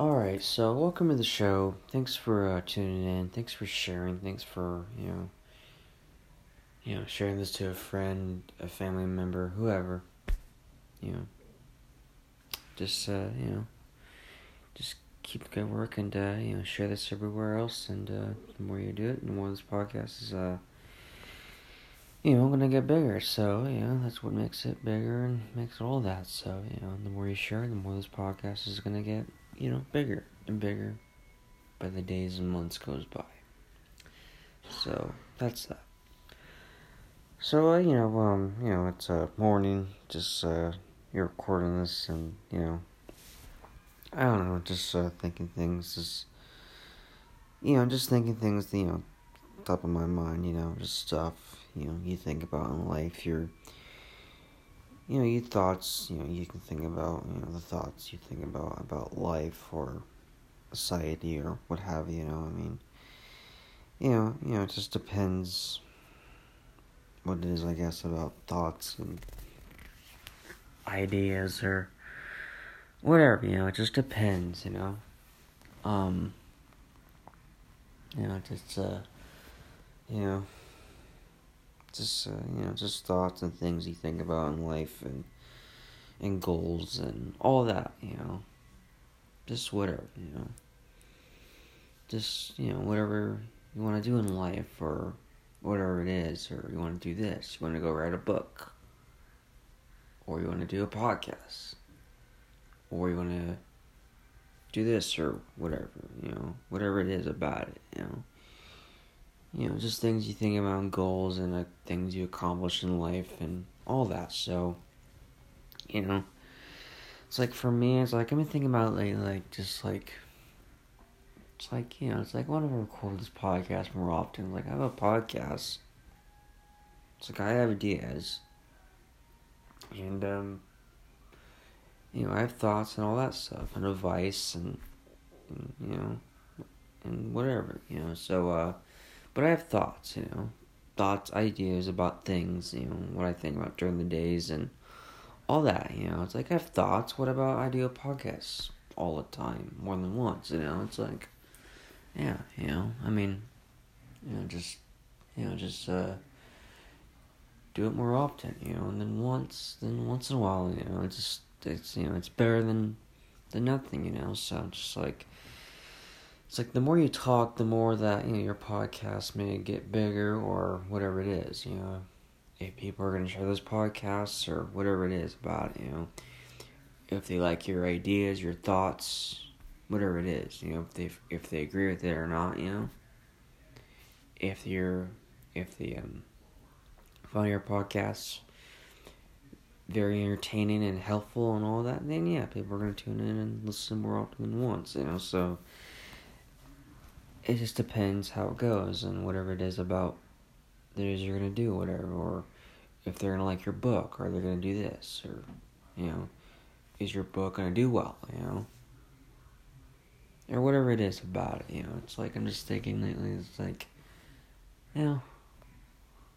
Alright, so welcome to the show. Thanks for tuning in. Thanks for sharing. Thanks for, you know, sharing this to a friend, a family member, whoever. You know, just, you know, just keep the good work and, you know, share this everywhere else. And the more you do it, the more this podcast is, you know, going to get bigger. So, you know, that's what makes it bigger and makes all that. So, you know, the more you share, the more this podcast is going to get, you know, bigger and bigger by the days and months goes by. So, that's that. So, you know, it's, morning, just, you're recording this and, you know, I don't know, just, thinking things, just, you know, just thinking things, you know, top of my mind, you know, just stuff, you know, you think about in life, your, you know, your thoughts, you know, you can think about, you know, the thoughts you think about life or society or what have you, you know, I mean, you know, it just depends what it is, I guess, about thoughts and ideas or whatever, you know, it just depends, you know, you know, just, you know, just, you know, just thoughts and things you think about in life and goals and all that, you know, just whatever, you know, just, you know, whatever you want to do in life or whatever it is, or you want to do this, you want to go write a book, or you want to do a podcast, or you want to do this or whatever, you know, whatever it is about it, you know. You know, just things you think about, goals and things you accomplish in life and all that. So, you know, it's like for me, it's like I've been thinking about lately, like just like, it's like, you know, it's like I want to record this podcast more often. Like I have a podcast. It's like I have ideas, and you know, I have thoughts and all that stuff and advice and you know, and whatever, you know. So but I have thoughts, you know, thoughts, ideas about things, you know, what I think about during the days and all that, you know. It's like I have thoughts. What about I do a podcast all the time, more than once, you know? It's like, yeah, you know, I mean, you know, just, do it more often, you know, and then once in a while, you know, it's just, it's, you know, it's better than nothing, you know, so just like, it's like the more you talk, the more that, you know, your podcast may get bigger or whatever it is, you know. If people are going to share this podcast or whatever it is about, you know. If they like your ideas, your thoughts, whatever it is, you know, if they agree with it or not, you know. If they find your podcast very entertaining and helpful and all that, then yeah, people are going to tune in and listen more often than once, you know, so it just depends how it goes and whatever it is about that is you're going to do, whatever, or if they're going to like your book, or they're going to do this, or, you know, is your book going to do well, you know, or whatever it is about it, you know, it's like, I'm just thinking lately, it's like, you know,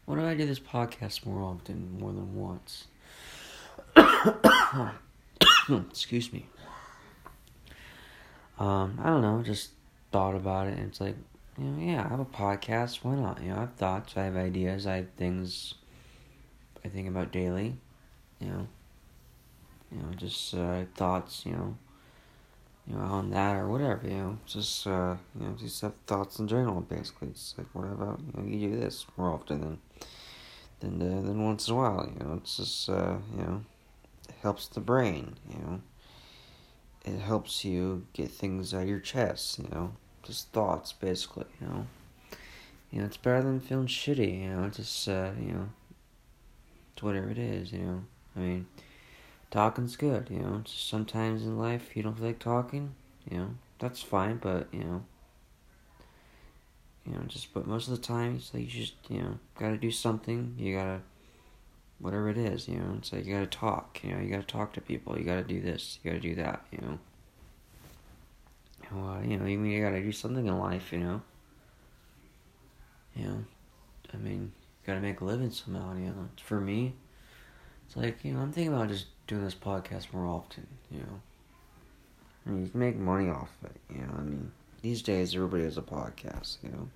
why do I do this podcast more often, more than once? Excuse me. I don't know, just thought about it, and it's like, you know, yeah, I have a podcast, why not, you know, I have thoughts, I have ideas, I have things I think about daily, you know, just, thoughts, you know, on that, or whatever, you know, just, you know, just have thoughts in general, basically, it's like, what about, you know, you do this more often than once in a while, you know, it's just, you know, it helps the brain, you know, it helps you get things out of your chest, you know, just thoughts, basically, you know. You know, it's better than feeling shitty, you know, just, you know, it's whatever it is, you know. I mean, talking's good, you know, just sometimes in life you don't feel like talking, you know, that's fine, but, you know, just, but most of the time, it's like you just, you know, gotta do something, you gotta, whatever it is, you know, it's like you gotta talk, you know, you gotta talk to people, you gotta do this, you gotta do that, you know. Well, you know, I mean, you gotta do something in life, you know. You know, I mean, you gotta make a living somehow, you know. For me, it's like, you know, I'm thinking about just doing this podcast more often, you know. I mean, you can make money off of it, you know, I mean, these days everybody has a podcast, you know.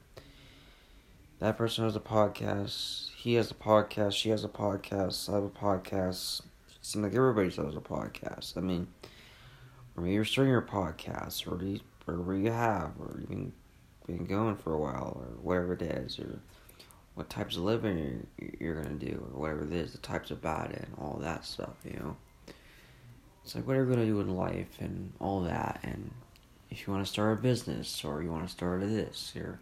That person has a podcast, he has a podcast, she has a podcast, I have a podcast. It seems like everybody has a podcast. I mean, or maybe you're starting your podcast, or you have, or you've been going for a while, or whatever it is, or what types of living you're going to do, or whatever it is, the types of bad and all that stuff, you know. It's like, what are you going to do in life and all that, and if you want to start a business, or you want to start this, or,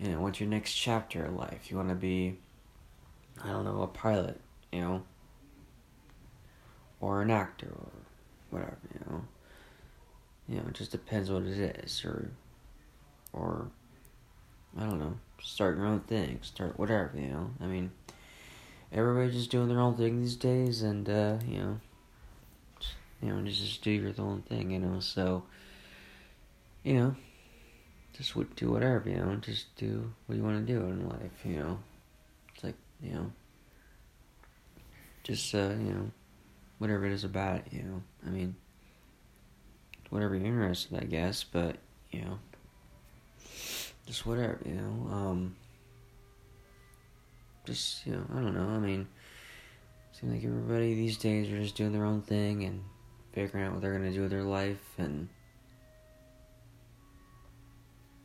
you know, what's your next chapter in life? You want to be, I don't know, a pilot, you know, or an actor, or whatever, you know. You know, it just depends what it is, or I don't know, start your own thing, start whatever, you know. I mean, everybody's just doing their own thing these days, and, you know, just do your own thing, you know, so, you know, just do whatever, you know, just do what you want to do in life, you know. It's like, you know, just, you know, whatever it is about it, you know, I mean, whatever you're interested in, I guess, but, you know, just whatever, you know, just, you know, I don't know, I mean, it seems like everybody these days are just doing their own thing and figuring out what they're going to do with their life and,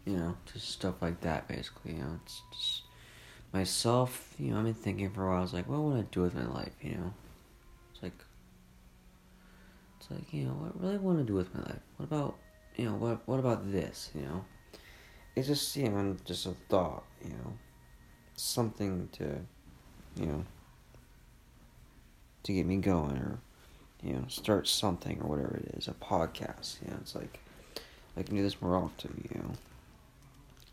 you know, just stuff like that, basically, you know, it's just, myself, you know, I've been thinking for a while, I was like, what would I do with my life, you know, it's like, you know, what I really want to do with my life, what about, you know, what about this, you know. It's just, you know, just a thought, you know, something to, you know, to get me going or, you know, start something or whatever it is, a podcast, you know, it's like, I can do this more often, you know.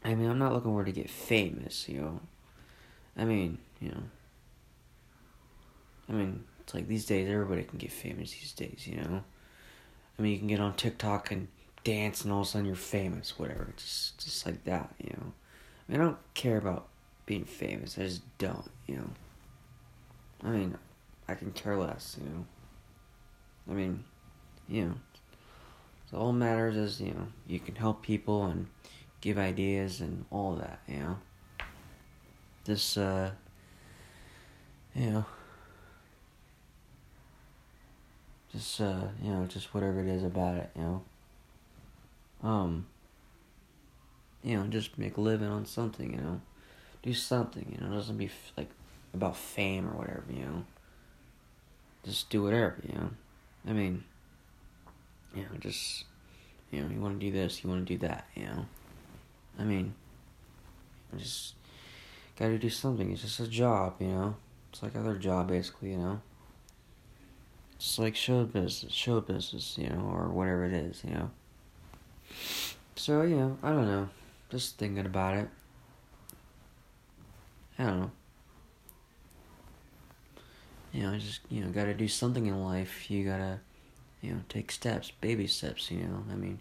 I mean, I'm not looking for to get famous, you know. I mean, you know, it's like these days, everybody can get famous these days, you know. I mean, you can get on TikTok and dance and all of a sudden you're famous, whatever, just like that, you know. I mean, I don't care about being famous, I just don't, you know. I mean, I can care less, you know. I mean, you know, so all matters is, you know, you can help people and give ideas and all that, you know. This, you know, just, you know, just whatever it is about it, you know. You know, just make a living on something, you know, do something, you know, it doesn't be, like, about fame or whatever, you know, just do whatever, you know, I mean, you know, just, you know, you want to do this, you want to do that, you know, I mean, you just gotta do something, it's just a job, you know, it's like other job, basically, you know, it's like show business, you know, or whatever it is, you know. So, you know, I don't know, just thinking about it, I don't know, you know, just, you know, gotta do something in life, you gotta, you know, take steps, baby steps, you know, I mean,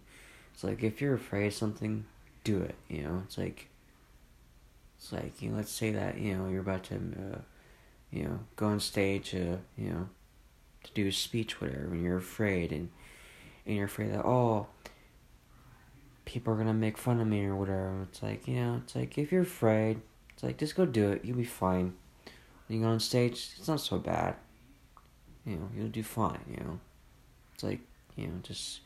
it's like, if you're afraid of something, do it, you know, it's like, you know, let's say that, you know, you're about to, you know, go on stage, you know, to do a speech, whatever, and you're afraid, and you're afraid that, oh, people are gonna make fun of me or whatever. It's like, you know, it's like, if you're afraid, it's like, just go do it. You'll be fine. When you go on stage, it's not so bad. You know, you'll do fine, you know. It's like, you know, just,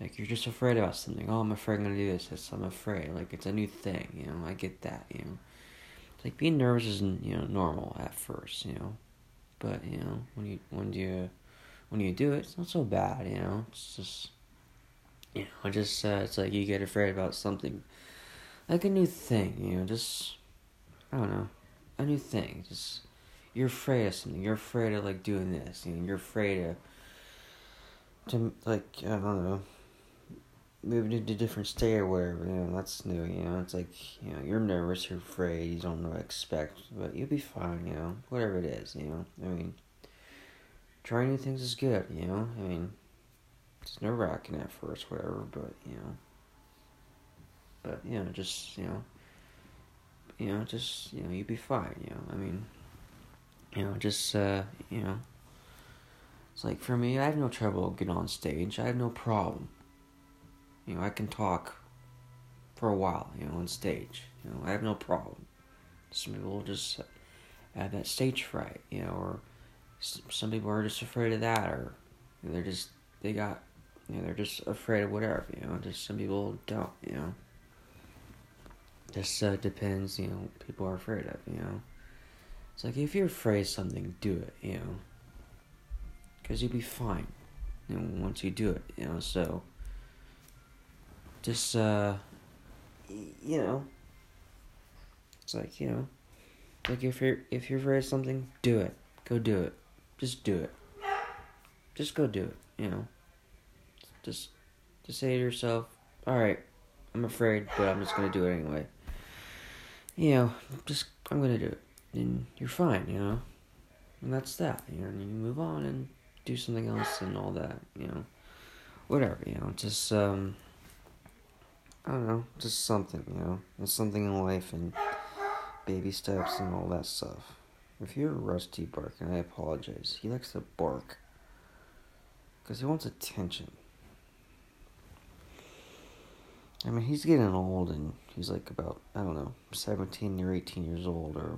like, you're just afraid about something. Oh, I'm afraid I'm gonna do this. I'm afraid. Like, it's a new thing, you know. I get that, you know. It's like, being nervous is, you know, normal at first, you know. But, you know, when you do it, it's not so bad, you know. It's just, you know, just, it's like, you get afraid about something, like a new thing, you know, just, I don't know, a new thing, just, you're afraid of something, you're afraid of, like, doing this, you know, you're afraid of, like, I don't know, moving into a different state or whatever, you know, that's new, you know, it's like, you know, you're nervous, you're afraid, you don't know what to expect, but you'll be fine, you know, whatever it is, you know, I mean, trying new things is good, you know, I mean, it's nerve-wracking at first, whatever, but, you know, just, you know, just, you know, you'd be fine, you know, I mean, you know, just, you know, it's like, for me, I have no trouble getting on stage, I have no problem, You know, I can talk for a while, you know, on stage. You know, I have no problem. Some people just have that stage fright, you know, or some people are just afraid of that, or you know, they're just afraid of whatever, you know, just some people don't, you know. Just depends, you know, what people are afraid of, you know. It's like, if you're afraid of something, do it, you know. Because you'll be fine, you know, once you do it, you know, so. Just, you know, it's like, you know, like if you're afraid of something, do it. Go do it. Just do it. Just go do it, you know. Just say to yourself, alright, I'm afraid, but I'm just gonna do it anyway. You know, I'm gonna do it. And you're fine, you know. And that's that, you know, and you move on and do something else and all that, you know. Whatever, you know, just, I don't know, just something, you know. It's something in life and baby steps and all that stuff. If you're Rusty barking, I apologize. He likes to bark. Because he wants attention. I mean, he's getting old and he's like about, I don't know, 17 or 18 years old or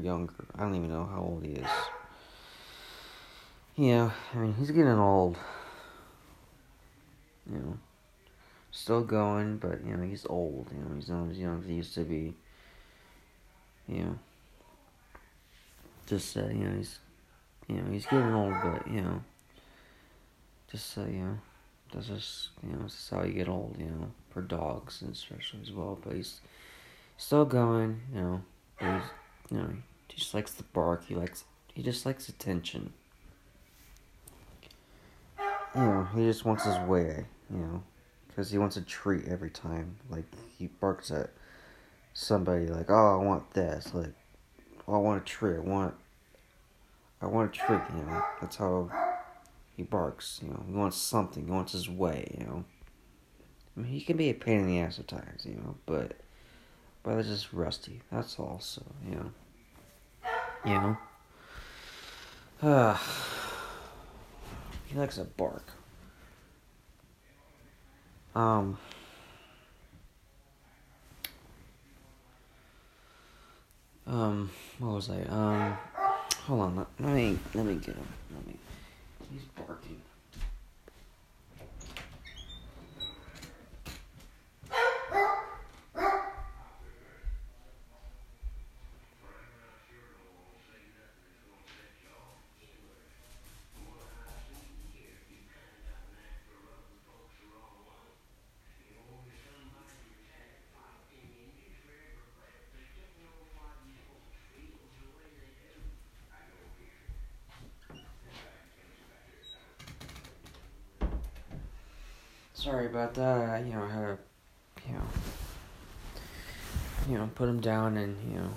younger. I don't even know how old he is. You know, I mean, he's getting old. You know. Still going, but, you know, he's old. You know, he's not as young as he used to be. You know. Just, you know, he's getting old, but, you know. Just, you know. That's just, you know, this is how you get old, you know, for dogs and especially as well. But he's still going, you know. But he's, you know, he just likes to bark. He just likes attention. You know, he just wants his way, you know, because he wants a treat every time. Like, he barks at somebody, like, oh, I want this, like, oh, I want a treat, I want a treat, you know. That's how he barks, you know. He wants something. He wants his way, you know. I mean, he can be a pain in the ass at times, you know. But that's just Rusty. That's all. So, you know. You know. He likes to bark. What was I? Hold on. Let me get him. He's barking. Sorry about that. I, you know, I had to, you know, put him down, and you know,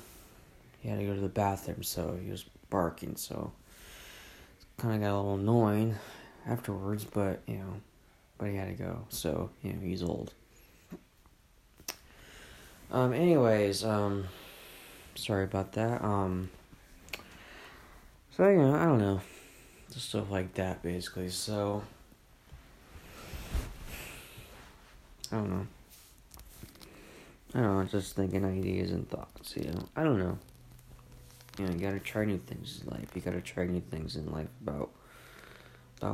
he had to go to the bathroom, so he was barking. So it kind of got a little annoying afterwards, but you know, but he had to go. So you know, he's old. Anyways, sorry about that. So you know, I don't know, just stuff like that, basically. So. I don't know, just thinking ideas and thoughts, you know, I don't know, you know, you gotta try new things in life, about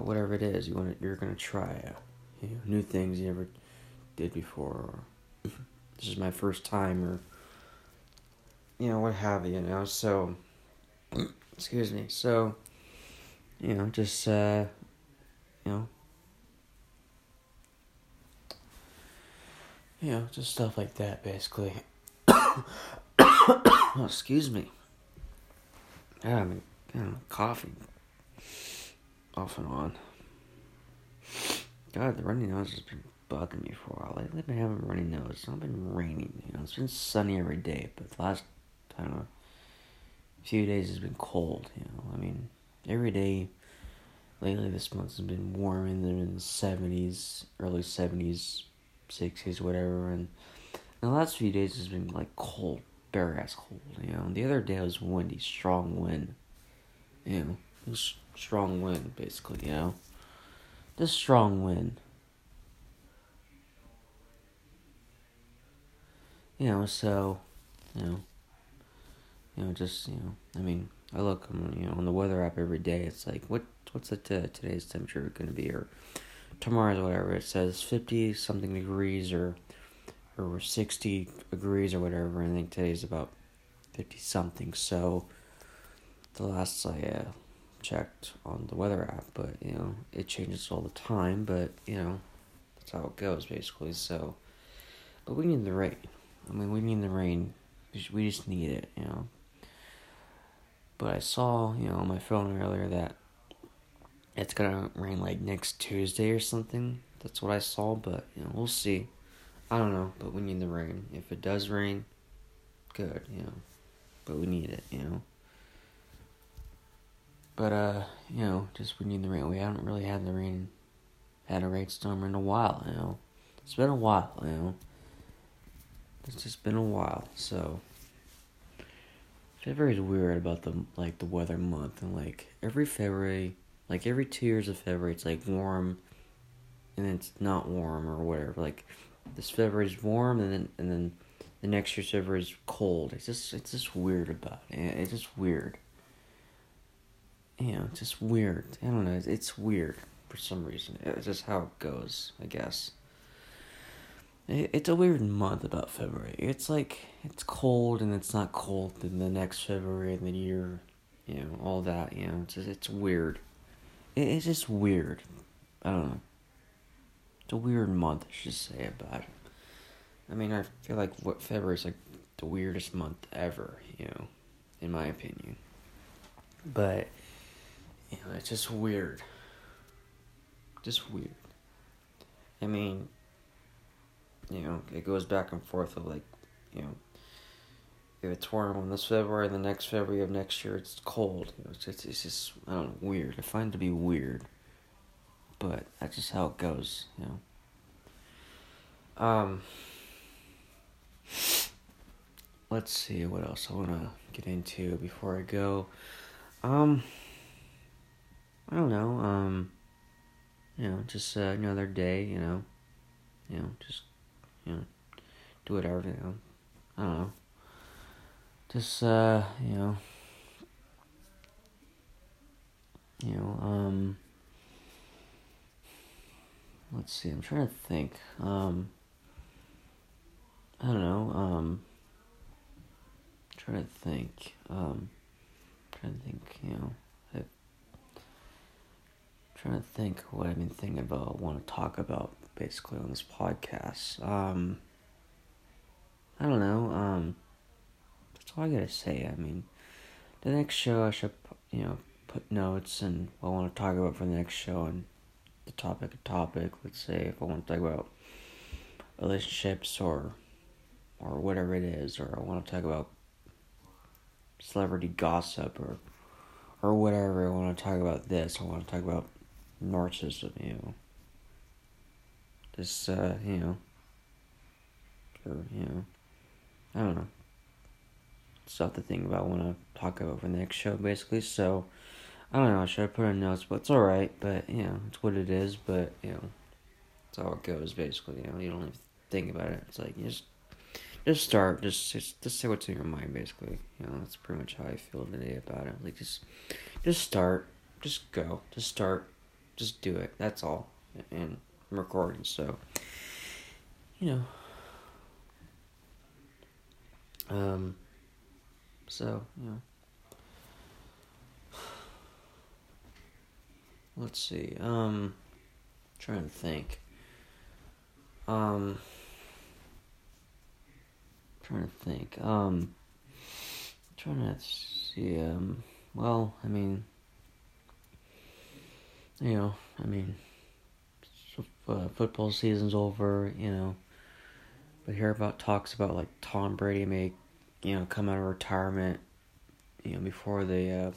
whatever it is, you're gonna try, you know, new things you never did before, or this is my first time, or, you know, what have you, you know, so, excuse me, so, you know, just, you know, you know, just stuff like that, basically. Oh, excuse me. I'm coughing off and on. God, the runny nose has been bugging me for a while. Lately, I've been having a runny nose. It's not been raining, you know. It's been sunny every day, but the last time, a few days, it's been cold, you know. I mean, every day lately this month has been warm in the 70s, early 70s. 60s, whatever, and the last few days has been like cold, bare ass cold, you know. And the other day it was windy, strong wind, you know, it was strong wind, basically, you know, just strong wind, I look, on the weather app every day. It's like, what's the today's temperature going to be, or tomorrow's, whatever. It says 50-something degrees or 60 degrees or whatever. And I think today's about 50-something. So the last I checked on the weather app, but, it changes all the time. But, that's how it goes, basically. So, but we need the rain. We need the rain. We just need it, But I saw, on my phone earlier that it's gonna rain like next Tuesday or something. That's what I saw, but we'll see. I don't know, but we need the rain. If it does rain, good, But we need it, But we need the rain. We haven't really had a rainstorm in a while, It's been a while, It's just been a while, so February is weird about the weather month, and every February, every 2 years of February, it's warm, and then it's not warm or whatever. This February is warm, and then the next year's February is cold. It's just weird about it. It's just weird. It's just weird. I don't know. It's weird for some reason. It's just how it goes, I guess. It's a weird month about February. It's it's cold and it's not cold, and the next February and then you're, all that, it's weird. It's just weird. I don't know. It's a weird month, I should say, about it. I feel like February is the weirdest month ever, in my opinion. But, it's just weird. Just weird. It goes back and forth of if it's warm on this February, the next February of next year it's cold. It's just, I don't know, weird. I find it to be weird, but that's just how it goes. Let's see what else I want to get into before I go. I don't know. Just another day. Do whatever, I don't know, just, let's see, I'm trying to think, I don't know, trying to think what I've been thinking about, want to talk about, basically, on this podcast. I don't know, that's all I gotta say. The next show I should, put notes and what I want to talk about for the next show, and the topic, let's say, if I want to talk about relationships, or whatever it is, or I want to talk about celebrity gossip, or whatever, I want to talk about this, I want to talk about narcissism, just, I don't know, stuff to think about, want to talk about for the next show, basically. So, I don't know, should I put in notes, but it's alright, but, it's what it is, but, it's how it goes, basically, you don't even think about it, it's like, you just start, just say what's in your mind, basically, that's pretty much how I feel today about it, just start, just go, just start, just do it, that's all, and I'm recording, so, let's see, trying to think, trying to see, football season's over, but hear about talks about Tom Brady may, come out of retirement, before the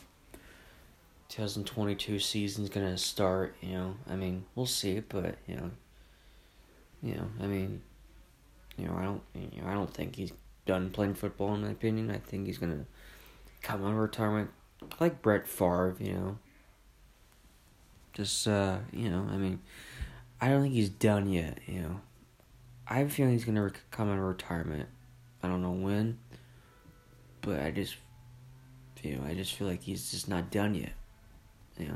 2022 season's gonna start. We'll see, but I don't think he's done playing football. In my opinion, I think he's gonna come out of retirement like Brett Favre. I don't think he's done yet. I have a feeling he's going to come out of retirement. I don't know when, but I just feel like he's just not done yet. You know,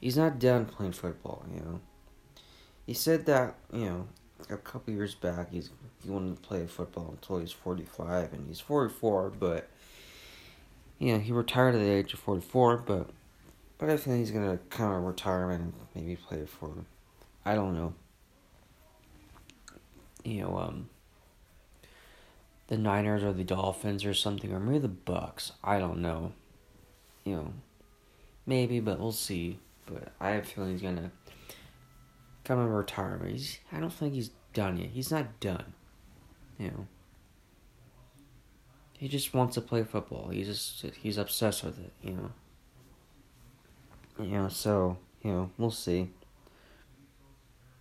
he's not done playing football. You know, he said that, you know, a couple years back he wanted to play football until he's 45, and he's 44. But you know, he retired at the age of 44. But I think he's gonna kind of retire and maybe play for, I don't know. You know, the Niners or the Dolphins or something, or maybe the Bucks. I don't know. You know, maybe, but we'll see. But I have a feeling he's gonna come in retirement. I don't think he's done yet. He's not done. You know, he just wants to play football. He's obsessed with it. You know. You know, so you know, we'll see.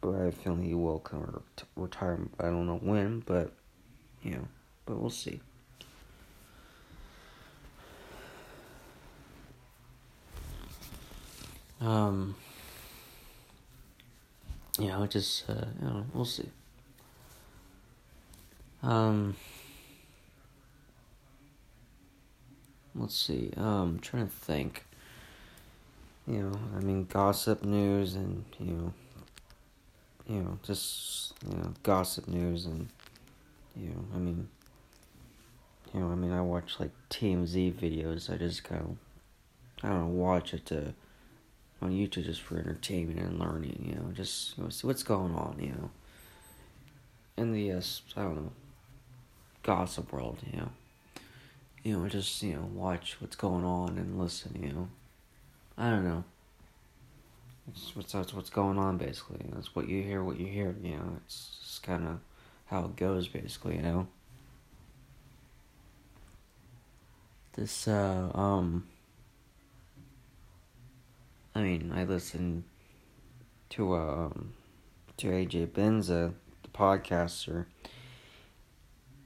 But I have a feeling he will come to retirement. I don't know when, but you know, but we'll see. You know, just you know, we'll see. Let's see. I'm trying to think. You know, I mean, gossip news and you know, just, you know, gossip news and, I mean, I watch, like, TMZ videos. I just kind of, watch it on YouTube just for entertainment and learning, you know, just, you know, see what's going on, you know, in the, gossip world, you know, just, you know, watch what's going on and listen, you know, I don't know. That's what's going on, basically. That's what you hear, you know. It's just kind of how it goes, basically, you know. This, I mean, I listened to AJ Benza, the podcaster.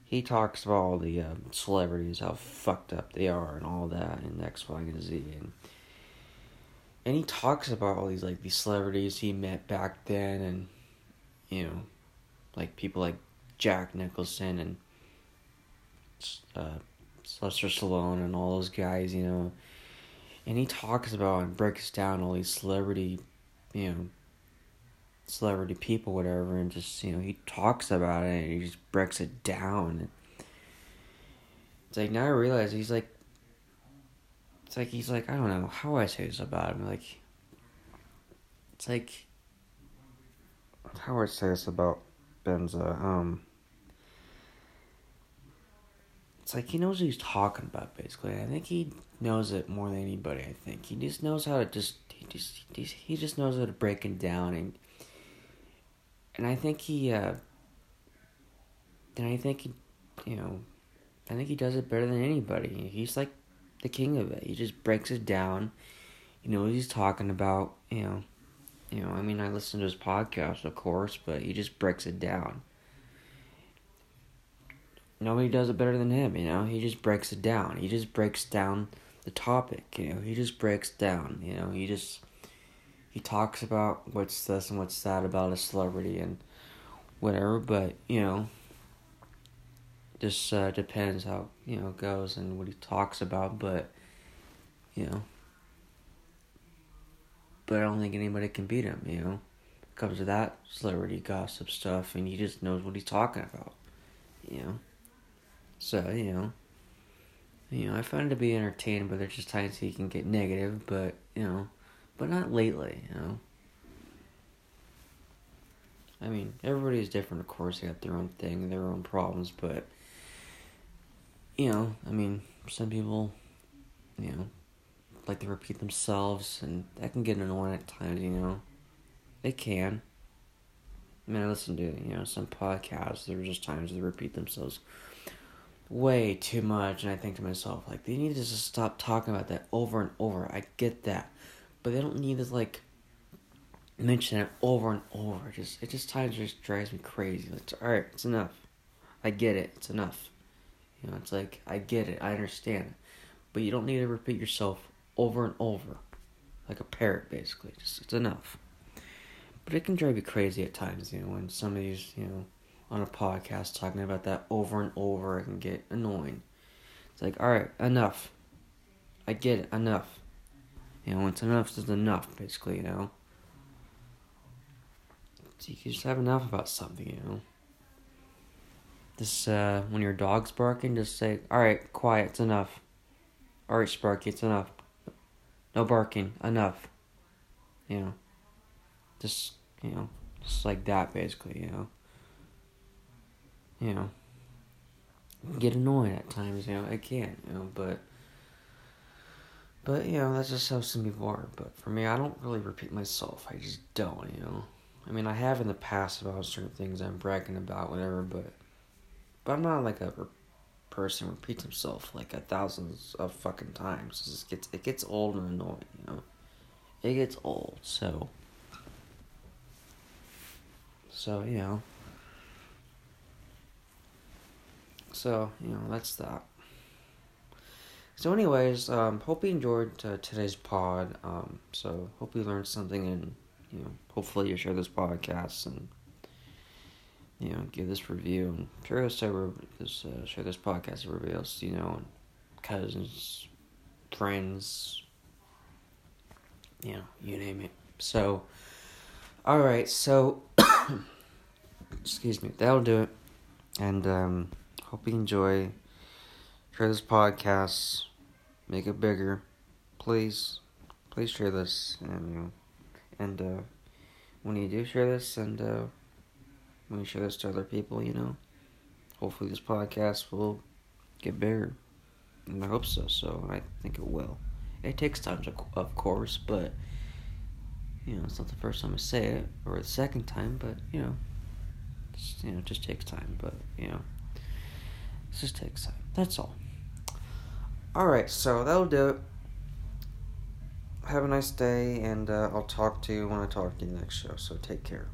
He talks about all the celebrities, how fucked up they are and all that, and X, Y, and Z, and he talks about all these, like, these celebrities he met back then, and, you know, like, people like Jack Nicholson and Sylvester Stallone and all those guys, you know. And he talks about and breaks down all these celebrity, you know, celebrity people, whatever, and just, you know, he talks about it, and he just breaks it down. It's like, now I realize he's like, I don't know how I say this about him. Like, it's like, how I say this about Benza. It's like he knows what he's talking about, basically. I think he knows it more than anybody. I think he just knows how to he just knows how to break it down, and I think he does it better than anybody. He's like the king of it. He just breaks it down. You know what he's talking about. You know. I mean, I listen to his podcast, of course, but he just breaks it down. Nobody does it better than him. You know, he just breaks it down. He just breaks down the topic. You know, he just breaks down. You know, he talks about what's this and what's that about a celebrity and whatever. But you know, just depends how, you know, it goes and what he talks about, but, you know, but I don't think anybody can beat him, you know, when it comes to that celebrity gossip stuff, and he just knows what he's talking about, you know, so, you know, I find it to be entertaining, but there's just times he can get negative, but, you know, but not lately, you know, I mean, everybody's different, of course, they got their own thing, their own problems, but, you know, I mean, some people, you know, like to repeat themselves, and that can get annoying at times, you know. They can. I mean, I listen to, you know, some podcasts, there are just times they repeat themselves way too much, and I think to myself, like, they need to just stop talking about that over and over. I get that. But they don't need to, like, mention it over and over. It just times just drives me crazy. Like, alright, it's enough. I get it. It's enough. You know, it's like, I get it, I understand it, but you don't need to repeat yourself over and over, like a parrot, basically. Just, it's enough. But it can drive you crazy at times, you know, when some of these, you know, on a podcast talking about that over and over. It can get annoying. It's like, alright, enough. I get it, enough. You know, once enough is enough, basically, you know. So you can just have enough about something, you know. Just, when your dog's barking, just say, alright, quiet, it's enough. Alright, Sparky, it's enough. No barking, enough. You know. Just, you know, just like that, basically, you know. You know. Get annoyed at times, you know, I can, you know, but, you know, that's just how some people are. But for me, I don't really repeat myself. I just don't, you know. I mean, I have in the past about certain things I'm bragging about, whatever, but I'm not like a person who repeats himself like a thousands of fucking times. It just gets old and annoying, you know. It gets old, so, you know. So, you know, that's that. So anyways, hope you enjoyed today's pod. So hope you learned something, and, you know, hopefully you share this podcast and, you know, give this review and share this podcast to everybody else, you know, and cousins, friends, you know, you name it. So, alright, so, excuse me, that'll do it. And, hope you enjoy. Share this podcast. Make it bigger. Please share this. And, you know, when you do share this, and when you share this to other people, you know, hopefully this podcast will get bigger. And I hope so. So I think it will. It takes time, of course, but, you know, it's not the first time I say it or the second time, but, you know, it just takes time. But, you know, it just takes time. That's all. Alright, so that'll do it. Have a nice day, and I'll talk to you when I talk to you next show. So take care.